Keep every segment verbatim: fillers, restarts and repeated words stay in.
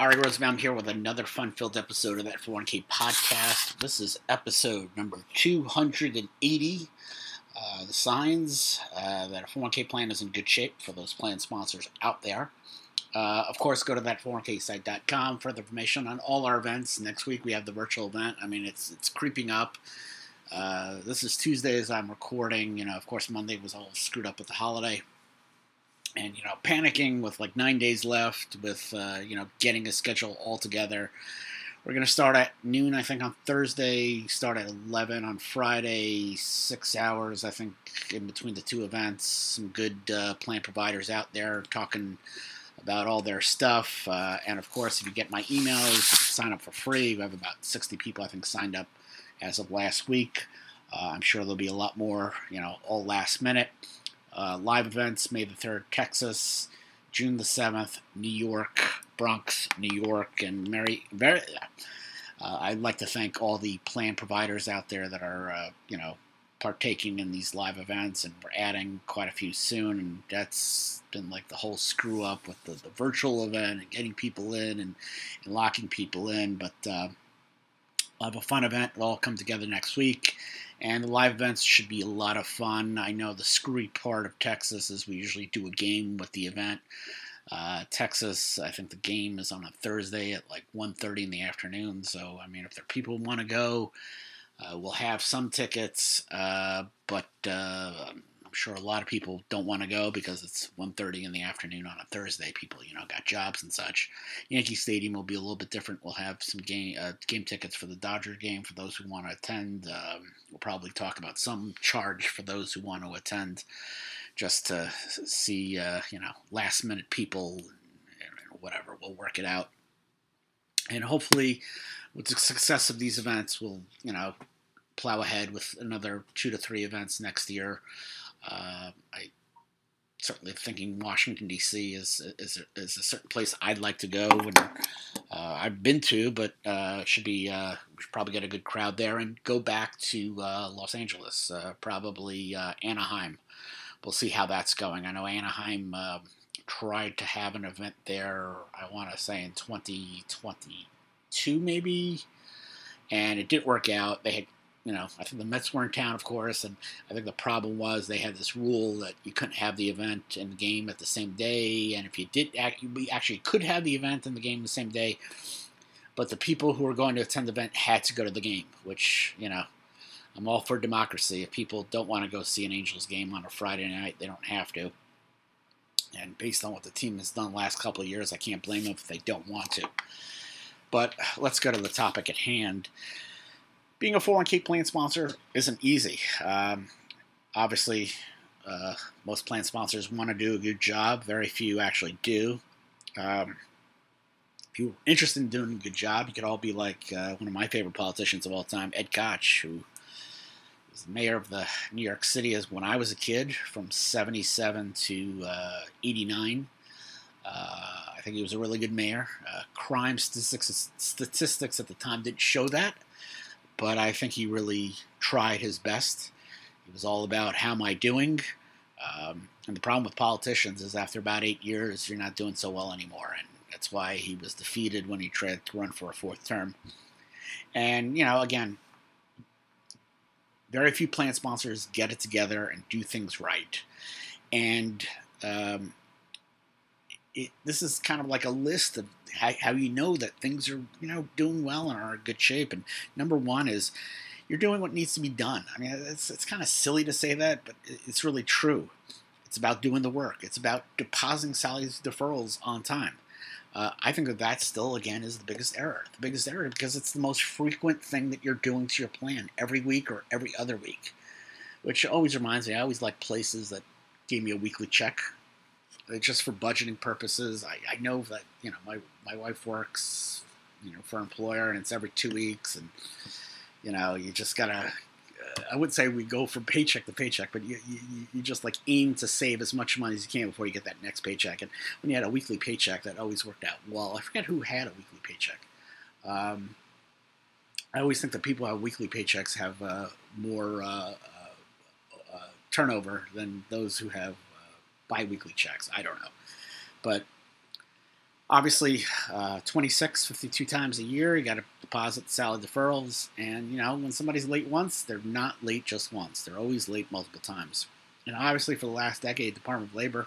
Ari Rosenbaum here with another fun-filled episode of that four oh one k podcast. This is episode number two hundred eighty. Uh, the signs uh, that a four oh one k plan is in good shape for those plan sponsors out there. Uh, of course, go to that four oh one k site dot com for the information on all our events. Next week we have the virtual event. I mean, it's it's creeping up. Uh, this is Tuesday as I'm recording. You know, of course, Monday was all screwed up with the holiday. And, you know, panicking with like nine days left with, uh, you know, getting a schedule all together. We're going to start at noon, I think, on Thursday, start at eleven on Friday, six hours, I think, in between the two events. Some good uh, plan providers out there talking about all their stuff. Uh, and, of course, if you get my emails, you can sign up for free. We have about sixty people, I think, signed up as of last week. Uh, I'm sure there'll be a lot more, you know, all last minute. Uh, live events, May the third, Texas, June the seventh, New York, Bronx, New York, and Mary. Very, uh, I'd like to thank all the plan providers out there that are, uh, you know, partaking in these live events, and we're adding quite a few soon, and that's been like the whole screw up with the, the virtual event and getting people in and, and locking people in, but uh, we'll have a fun event. It'll all come together next week. And the live events should be a lot of fun. I know the screwy part of Texas is we usually do a game with the event. Uh, Texas, I think the game is on a Thursday at like one thirty in the afternoon. So, I mean, if there are people who want to go, uh, we'll have some tickets. Uh, but uh, I'm sure a lot of people don't want to go because it's one thirty in the afternoon on a Thursday. People, you know, got jobs and such. Yankee Stadium will be a little bit different. We'll have some game uh, game tickets for the Dodger game for those who want to attend. Um, we'll probably talk about some charge for those who want to attend, just to see, uh, you know, last minute people, and, and whatever. We'll work it out, and hopefully, with the success of these events, we'll, you know, plow ahead with another two to three events next year. Uh, I certainly thinking Washington D C is is is a certain place I'd like to go, and uh, I've been to, but uh, should be uh, we should probably get a good crowd there, and go back to uh, Los Angeles, uh, probably uh, Anaheim. We'll see how that's going. I know Anaheim uh, tried to have an event there. I want to say in twenty twenty-two maybe, and it didn't work out. They had. You know, I think the Mets were in town, of course, and I think the problem was they had this rule that you couldn't have the event and the game at the same day, and if you did, you actually could have the event and the game the same day, but the people who were going to attend the event had to go to the game, which, you know, I'm all for democracy. If people don't want to go see an Angels game on a Friday night, they don't have to. And based on what the team has done the last couple of years, I can't blame them if they don't want to. But let's go to the topic at hand. Being a four oh one k plan sponsor isn't easy. Um, obviously, uh, most plan sponsors want to do a good job. Very few actually do. Um, if you're interested in doing a good job, you could all be like uh, one of my favorite politicians of all time, Ed Koch, who was the mayor of the New York City as when I was a kid, from seventy-seven to uh, eighty-nine. Uh, I think he was a really good mayor. Uh, crime statistics, statistics at the time didn't show that. But I think he really tried his best. It was all about, how am I doing? Um, and the problem with politicians is after about eight years, you're not doing so well anymore. And that's why he was defeated when he tried to run for a fourth term. And, you know, again, very few plan sponsors get it together and do things right. And um, it, this is kind of like a list of How, how you know that things are, you know, doing well and are in good shape. And number one is you're doing what needs to be done. I mean, it's, it's kind of silly to say that, but it's really true. It's about doing the work. It's about depositing salaries deferrals on time. Uh, I think that that still, again, is the biggest error. The biggest error because it's the most frequent thing that you're doing to your plan every week or every other week, which always reminds me, I always like places that gave me a weekly check. Just for budgeting purposes. I, I know that, you know, my, my wife works, you know, for an employer, and it's every two weeks. And, you know, you just got to, I wouldn't say we go from paycheck to paycheck, but you, you, you just like aim to save as much money as you can before you get that next paycheck. And when you had a weekly paycheck, that always worked out well. I forget who had a weekly paycheck. Um, I always think that people who have weekly paychecks have uh, more uh, uh, uh, turnover than those who have bi-weekly checks. I don't know. But Obviously, uh, twenty-six, fifty-two times a year, you got to deposit salary deferrals. And, you know, when somebody's late once, they're not late just once. They're always late multiple times. And obviously, for the last decade, the Department of Labor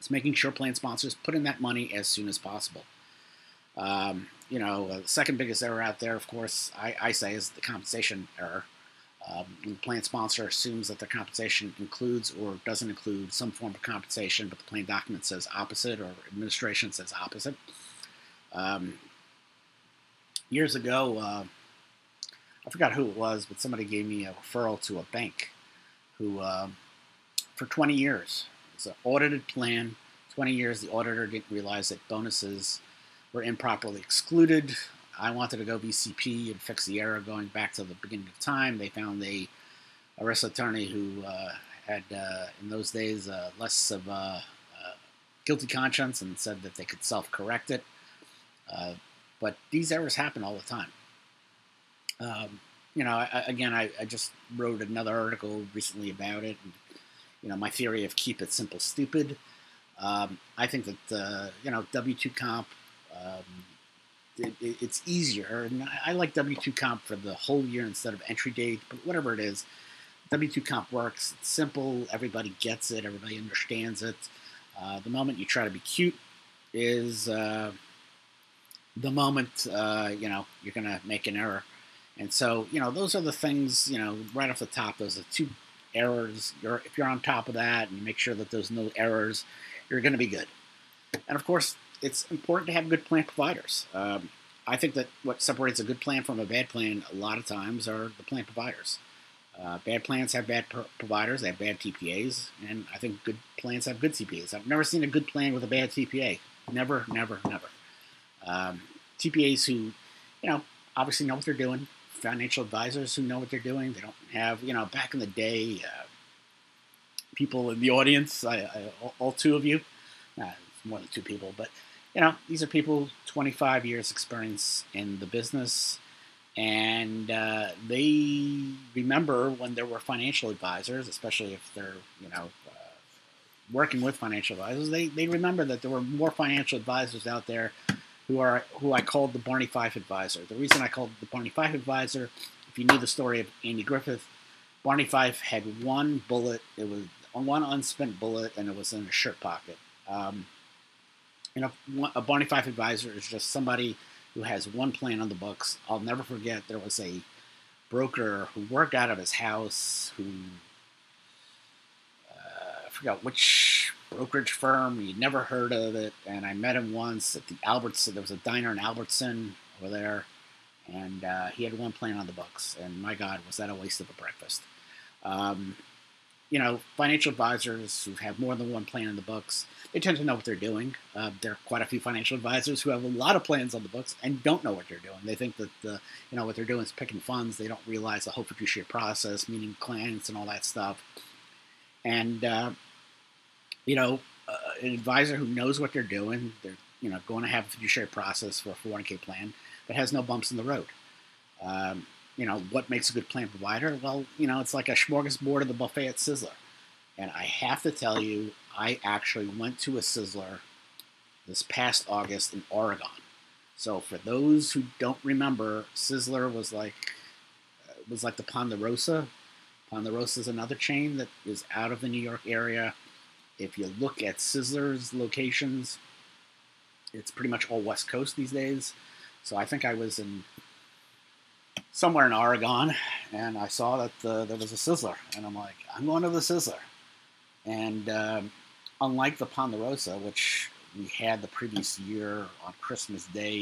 is making sure plan sponsors put in that money as soon as possible. Um, you know, uh, the second biggest error out there, of course, I, I say is the compensation error. Um, the plan sponsor assumes that their compensation includes or doesn't include some form of compensation, but the plan document says opposite or administration says opposite. Um, years ago, uh, I forgot who it was, but somebody gave me a referral to a bank who, uh, for twenty years, it's an audited plan. twenty years, the auditor didn't realize that bonuses were improperly excluded. I wanted to go V C P and fix the error going back to the beginning of time. They found a ERISA attorney who uh, had, uh, in those days, uh, less of a uh, uh, guilty conscience and said that they could self-correct it. Uh, but these errors happen all the time. Um, you know, I, again, I, I just wrote another article recently about it. And, you know, my theory of keep it simple, stupid. Um, I think that, uh, you know, W two comp... Um, It, it, it's easier, and I like W two comp for the whole year instead of entry date, but whatever it is, W two comp works. It's simple, everybody gets it, everybody understands it. Uh, the moment you try to be cute is uh, the moment, uh, you know, you're going to make an error. And so, you know, those are the things, you know, right off the top, those are two errors. You're, if you're on top of that and you make sure that there's no errors, you're going to be good. And of course, it's important to have good plan providers. Um, I think that what separates a good plan from a bad plan a lot of times are the plan providers. Uh, bad plans have bad pro- providers, they have bad T P As, and I think good plans have good T P As. I've never seen a good plan with a bad T P A. Never, never, never. Um, T P As who, you know, obviously know what they're doing. Financial advisors who know what they're doing. They don't have, you know, back in the day, uh, people in the audience, I, I, all, all two of you, uh, more than two people, but you know, these are people twenty-five years experience in the business, and uh, they remember when there were financial advisors, especially if they're, you know, uh, working with financial advisors, they, they remember that there were more financial advisors out there who are who I called the Barney Fife advisor. The reason I called the Barney Fife advisor, if you knew the story of Andy Griffith, Barney Fife had one bullet, it was one unspent bullet, and it was in a shirt pocket. Um, You know, a Barney Fife advisor is just somebody who has one plan on the books. I'll never forget there was a broker who worked out of his house who, uh, I forgot which brokerage firm, you'd never heard of it, and I met him once at the Albertson. There was a diner in Albertson over there, and uh, he had one plan on the books, and my God, was that a waste of a breakfast. Um, You know, financial advisors who have more than one plan in the books, they tend to know what they're doing. Uh, there are quite a few financial advisors who have a lot of plans on the books and don't know what they're doing. They think that, the, you know, what they're doing is picking funds. They don't realize the whole fiduciary process, meaning clients and all that stuff. And, uh, you know, uh, an advisor who knows what they're doing, they're, you know, going to have a fiduciary process for a four oh one k plan that has no bumps in the road. Um, You know, what makes a good plan provider? Well, you know, it's like a smorgasbord of the buffet at Sizzler. And I have to tell you, I actually went to a Sizzler this past August in Oregon. So for those who don't remember, Sizzler was like was like the Ponderosa. Ponderosa is another chain that is out of the New York area. If you look at Sizzler's locations, it's pretty much all West Coast these days. So I think I was in... somewhere in Oregon, and I saw that the, there was a Sizzler, and I'm like, I'm going to the Sizzler. And um, unlike the Ponderosa, which we had the previous year on Christmas Day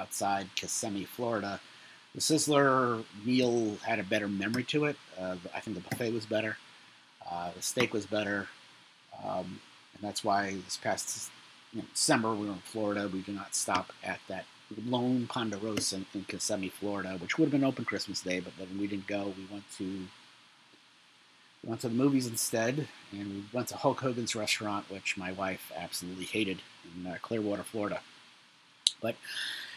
outside Kissimmee, Florida, the Sizzler meal had a better memory to it. Uh, I think the buffet was better. Uh, the steak was better. Um, and that's why this past you know, December we were in Florida. We did not stop at that lone Ponderosa in, in Kissimmee, Florida, which would have been open Christmas Day, but then we didn't go. We went to we went to the movies instead, and we went to Hulk Hogan's restaurant, which my wife absolutely hated in uh, Clearwater, Florida. But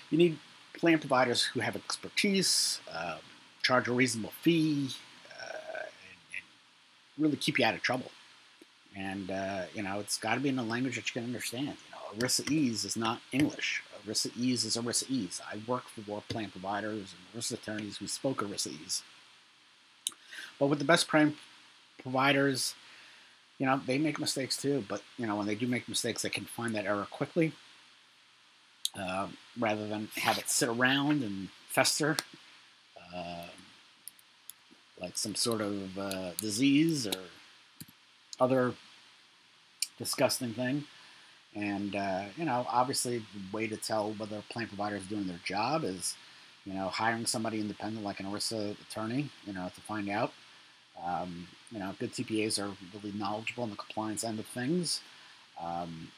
you need plan providers who have expertise, um, charge a reasonable fee, uh, and, and really keep you out of trouble. And uh, you know, it's got to be in a language that you can understand. You know, ERISA ease is not English. ERISA ease is ERISA ease. I work for war plan providers and ERISA attorneys who spoke ERISA ease. But with the best plan providers, you know, they make mistakes too. But, you know, when they do make mistakes, they can find that error quickly uh, rather than have it sit around and fester uh, like some sort of uh, disease or other disgusting thing. And, uh, you know, obviously the way to tell whether a plan provider is doing their job is, you know, hiring somebody independent like an ERISA attorney, you know, to find out. Um, you know, good T P As are really knowledgeable on the compliance end of things. Um,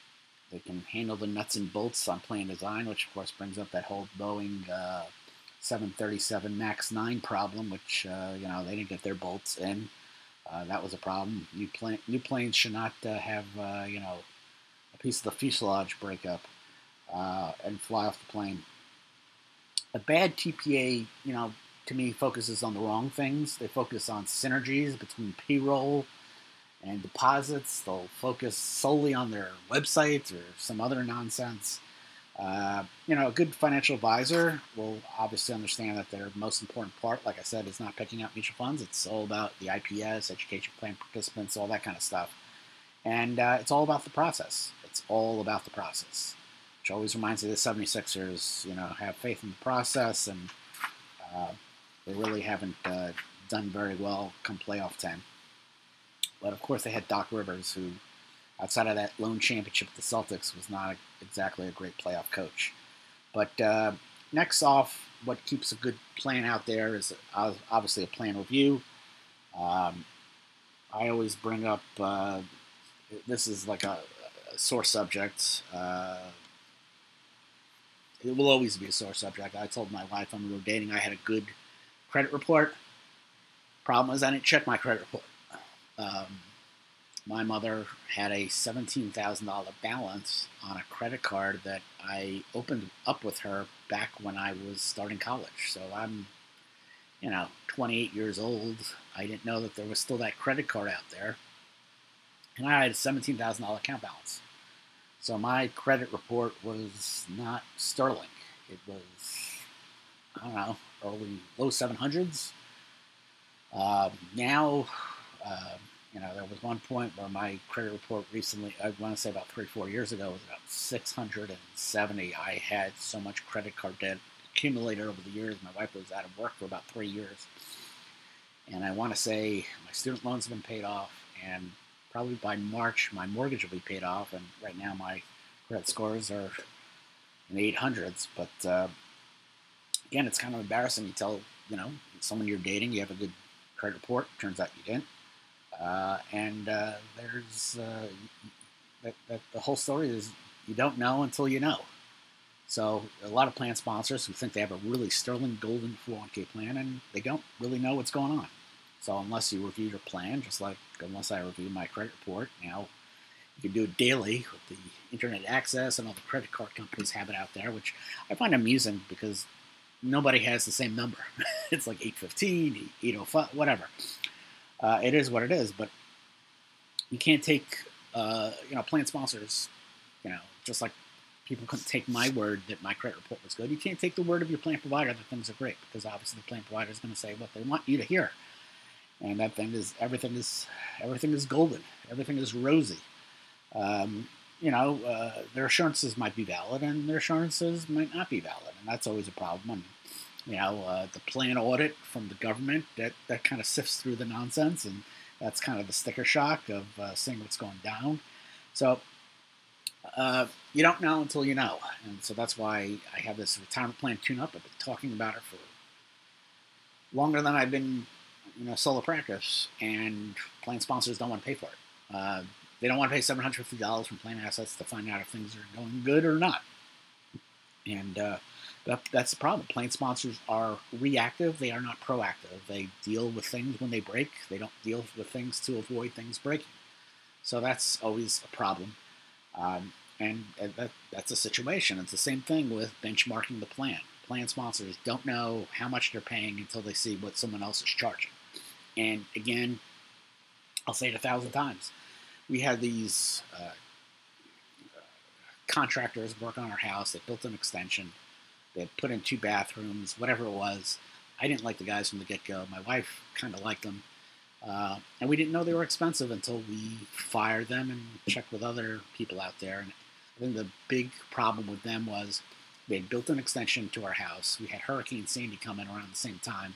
they can handle the nuts and bolts on plan design, which of course brings up that whole Boeing uh, seven thirty-seven MAX nine problem, which, uh, you know, they didn't get their bolts in. Uh, that was a problem. New, plan- new planes should not uh, have, uh, you know, a piece of the fuselage break up uh, and fly off the plane. A bad T P A, you know, to me, focuses on the wrong things. They focus on synergies between payroll and deposits. They'll focus solely on their websites or some other nonsense. Uh, you know, a good financial advisor will obviously understand that their most important part, like I said, is not picking out mutual funds. It's all about the I P S, education plan participants, all that kind of stuff. And uh, it's all about the process. It's all about the process. Which always reminds me of the seventy-sixers, you know, have faith in the process, and uh, they really haven't uh, done very well come playoff time. But, of course, they had Doc Rivers, who, outside of that lone championship at the Celtics, was not exactly a great playoff coach. But uh, next off, what keeps a good plan out there is obviously a plan review. Um, I always bring up, uh, this is like a, a sore subject, uh, it will always be a sore subject. I told my wife when we were dating I had a good credit report. Problem is I didn't check my credit report. Um, my mother had a seventeen thousand dollars balance on a credit card that I opened up with her back when I was starting college. So I'm, you know, twenty-eight years old. I didn't know that there was still that credit card out there. And I had a seventeen thousand dollars account balance. So my credit report was not sterling. It was, I don't know, early, low seven hundreds. Uh, now, uh, you know, there was one point where my credit report recently, I want to say about three, four years ago, was about six hundred seventy. I had so much credit card debt accumulated over the years. My wife was out of work for about three years. And I want to say my student loans have been paid off, and probably by March, my mortgage will be paid off, and right now my credit scores are in the eight hundreds. But uh, again, it's kind of embarrassing. You tell, you know, someone you're dating, you have a good credit report. Turns out you didn't, uh, and uh, there's uh, that, that the whole story is you don't know until you know. So a lot of plan sponsors who think they have a really sterling golden four oh one k plan, and they don't really know what's going on. So unless you review your plan, just like unless I review my credit report, now you can do it daily with the internet access and all the credit card companies have it out there, which I find amusing because nobody has the same number. It's like eight fifteen, eight oh five, whatever. Uh, it is what it is, but you can't take, uh, you know, plan sponsors, you know, just like people couldn't take my word that my credit report was good. You can't take the word of your plan provider that things are great because obviously the plan provider is going to say what they want you to hear. And that thing is, everything is, everything is golden. Everything is rosy. Um, you know, uh, their assurances might be valid, and their assurances might not be valid, and that's always a problem. And you know, uh, the plan audit from the government that, that kind of sifts through the nonsense, and that's kind of the sticker shock of uh, seeing what's going down. So uh, you don't know until you know, and so that's why I have this retirement plan tune-up. I've been talking about it for longer than I've been. You know, solo practice, and plan sponsors don't want to pay for it. Uh, they don't want to pay seven hundred fifty dollars from plan assets to find out if things are going good or not. And uh, that, that's the problem. Plan sponsors are reactive. They are not proactive. They deal with things when they break. They don't deal with things to avoid things breaking. So that's always a problem. Um, and that, that's a situation. It's the same thing with benchmarking the plan. Plan sponsors don't know how much they're paying until they see what someone else is charging. And again, I'll say it a thousand times. We had these uh, contractors working on our house. They built an extension. They had put in two bathrooms, whatever it was. I didn't like the guys from the get-go. My wife kind of liked them. Uh, and we didn't know they were expensive until we fired them and checked with other people out there. And I think the big problem with them was they had built an extension to our house. We had Hurricane Sandy coming around the same time.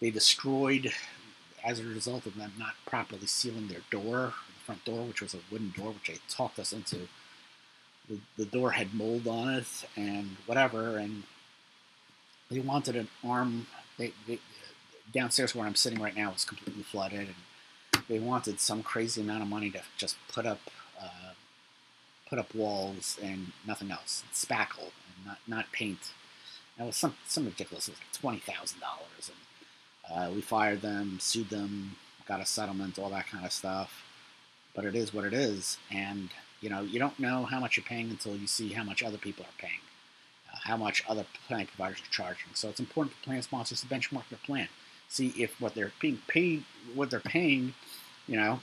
They destroyed, as a result of them not properly sealing their door, the front door, which was a wooden door, which they talked us into. The, the door had mold on it and whatever, and they wanted an arm. They, they, downstairs where I'm sitting right now is completely flooded, and they wanted some crazy amount of money to just put up uh, put up walls and nothing else, and spackle and not, not paint. And it was some, some ridiculous, it was like twenty thousand dollars, and uh, we fired them, sued them, got a settlement, all that kind of stuff. But it is what it is, and you know, you don't know how much you're paying until you see how much other people are paying, uh, how much other plan providers are charging. So it's important for plan sponsors to benchmark their plan, see if what they're being paid, what they're paying, you know,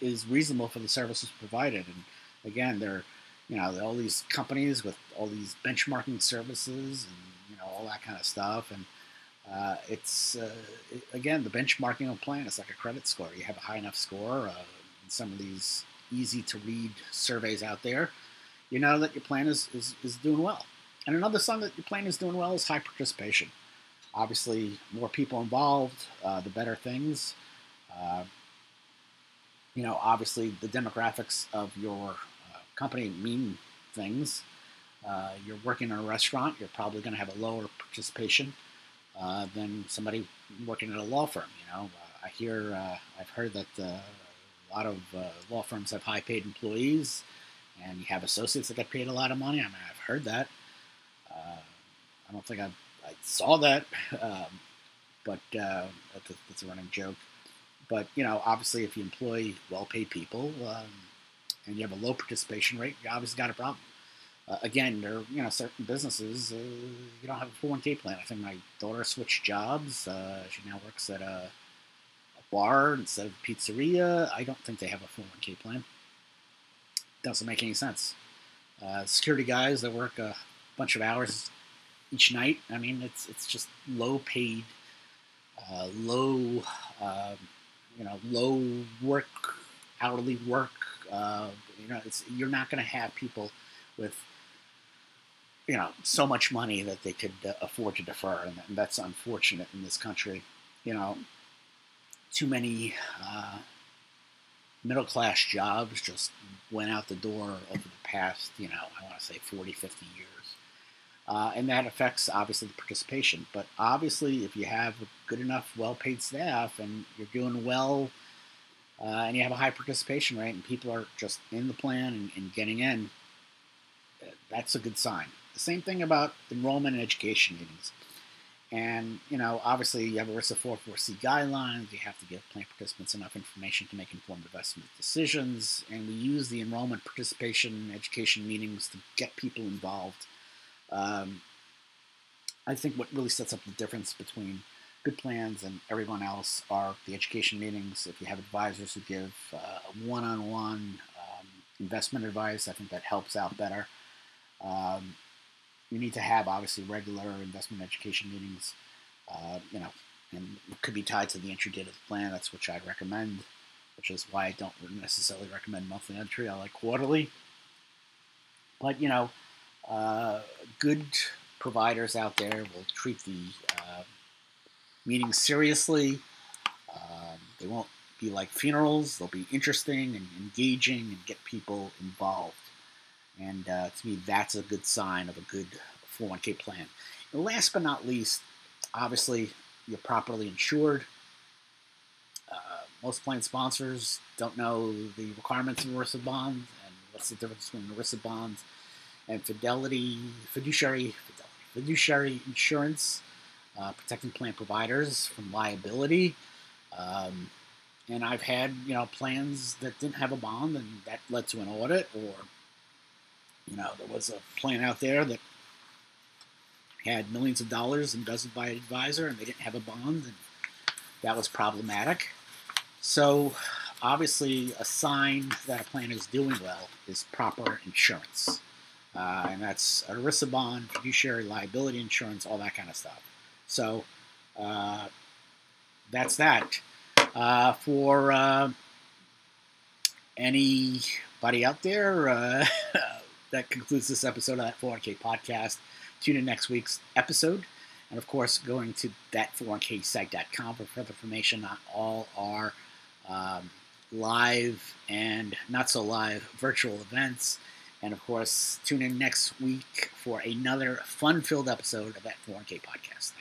is reasonable for the services provided. And again, there, you know, there are all these companies with all these benchmarking services, and you know, all that kind of stuff. And uh, it's uh, it, again, the benchmarking of plan is like a credit score. You have a high enough score. Uh, in some of these easy-to-read surveys out there, you know that your plan is, is, is doing well. And another sign that your plan is doing well is high participation. Obviously, more people involved, uh, the better things. Uh, you know, obviously, the demographics of your uh, company mean things. Uh, you're working in a restaurant, you're probably going to have a lower participation uh, than somebody working at a law firm. You know, uh, I hear, uh, I've heard that uh, a lot of uh, law firms have high-paid employees, and you have associates that get paid a lot of money. I mean, I've heard that. Uh, I don't think I, I saw that, um, but uh, that's, a, that's a running joke. But, you know, obviously if you employ well-paid people um, and you have a low participation rate, you obviously got a problem. Uh, again, there are, you know, certain businesses, uh, you don't have a four oh one k plan. I think my daughter switched jobs. Uh, she now works at a bar instead of pizzeria. I don't think they have a four oh one k plan. Doesn't make any sense. Uh, security guys that work a bunch of hours each night. I mean, it's it's just low paid, uh, low, uh, you know, low work, hourly work. Uh, you know, it's you're not going to have people with, you know, so much money that they could uh, afford to defer, and, and that's unfortunate in this country. You know. Too many uh, middle-class jobs just went out the door over the past, you know, I want to say forty, fifty years. Uh, and that affects, obviously, the participation. But obviously, if you have a good enough, well-paid staff and you're doing well uh, and you have a high participation rate and people are just in the plan and, and getting in, that's a good sign. The same thing about enrollment and education meetings. And, you know, obviously you have ERISA four oh four c guidelines. You have to give plan participants enough information to make informed investment decisions. And we use the enrollment, participation, education meetings to get people involved. Um, I think what really sets up the difference between good plans and everyone else are the education meetings. If you have advisors who give uh, one-on-one um, investment advice, I think that helps out better. Um, You need to have, obviously, regular investment education meetings, uh, you know, and it could be tied to the entry date of the plan. That's which I recommend, which is why I don't necessarily recommend monthly entry. I like quarterly. But, you know, uh, good providers out there will treat the uh, meetings seriously. Um, they won't be like funerals. They'll be interesting and engaging and get people involved. And uh, to me, that's a good sign of a good four oh one k plan. And last but not least, obviously, you're properly insured. Uh, most plan sponsors don't know the requirements of ERISA bonds and what's the difference between ERISA bonds and fidelity, fiduciary, fidelity, fiduciary insurance, uh, protecting plan providers from liability. Um, and I've had, you know, plans that didn't have a bond, and that led to an audit. Or you know, there was a plan out there that had millions of dollars invested by an advisor, and they didn't have a bond, and that was problematic. So obviously a sign that a plan is doing well is proper insurance. Uh, and that's an ERISA bond, fiduciary liability insurance, all that kind of stuff. So uh, that's that. Uh, for uh, anybody out there, uh, that concludes this episode of that four oh one K podcast. Tune in next week's episode. And, of course, going to that four oh one K site dot com for further information on all our um, live and not-so-live virtual events. And, of course, tune in next week for another fun-filled episode of that four oh one K podcast.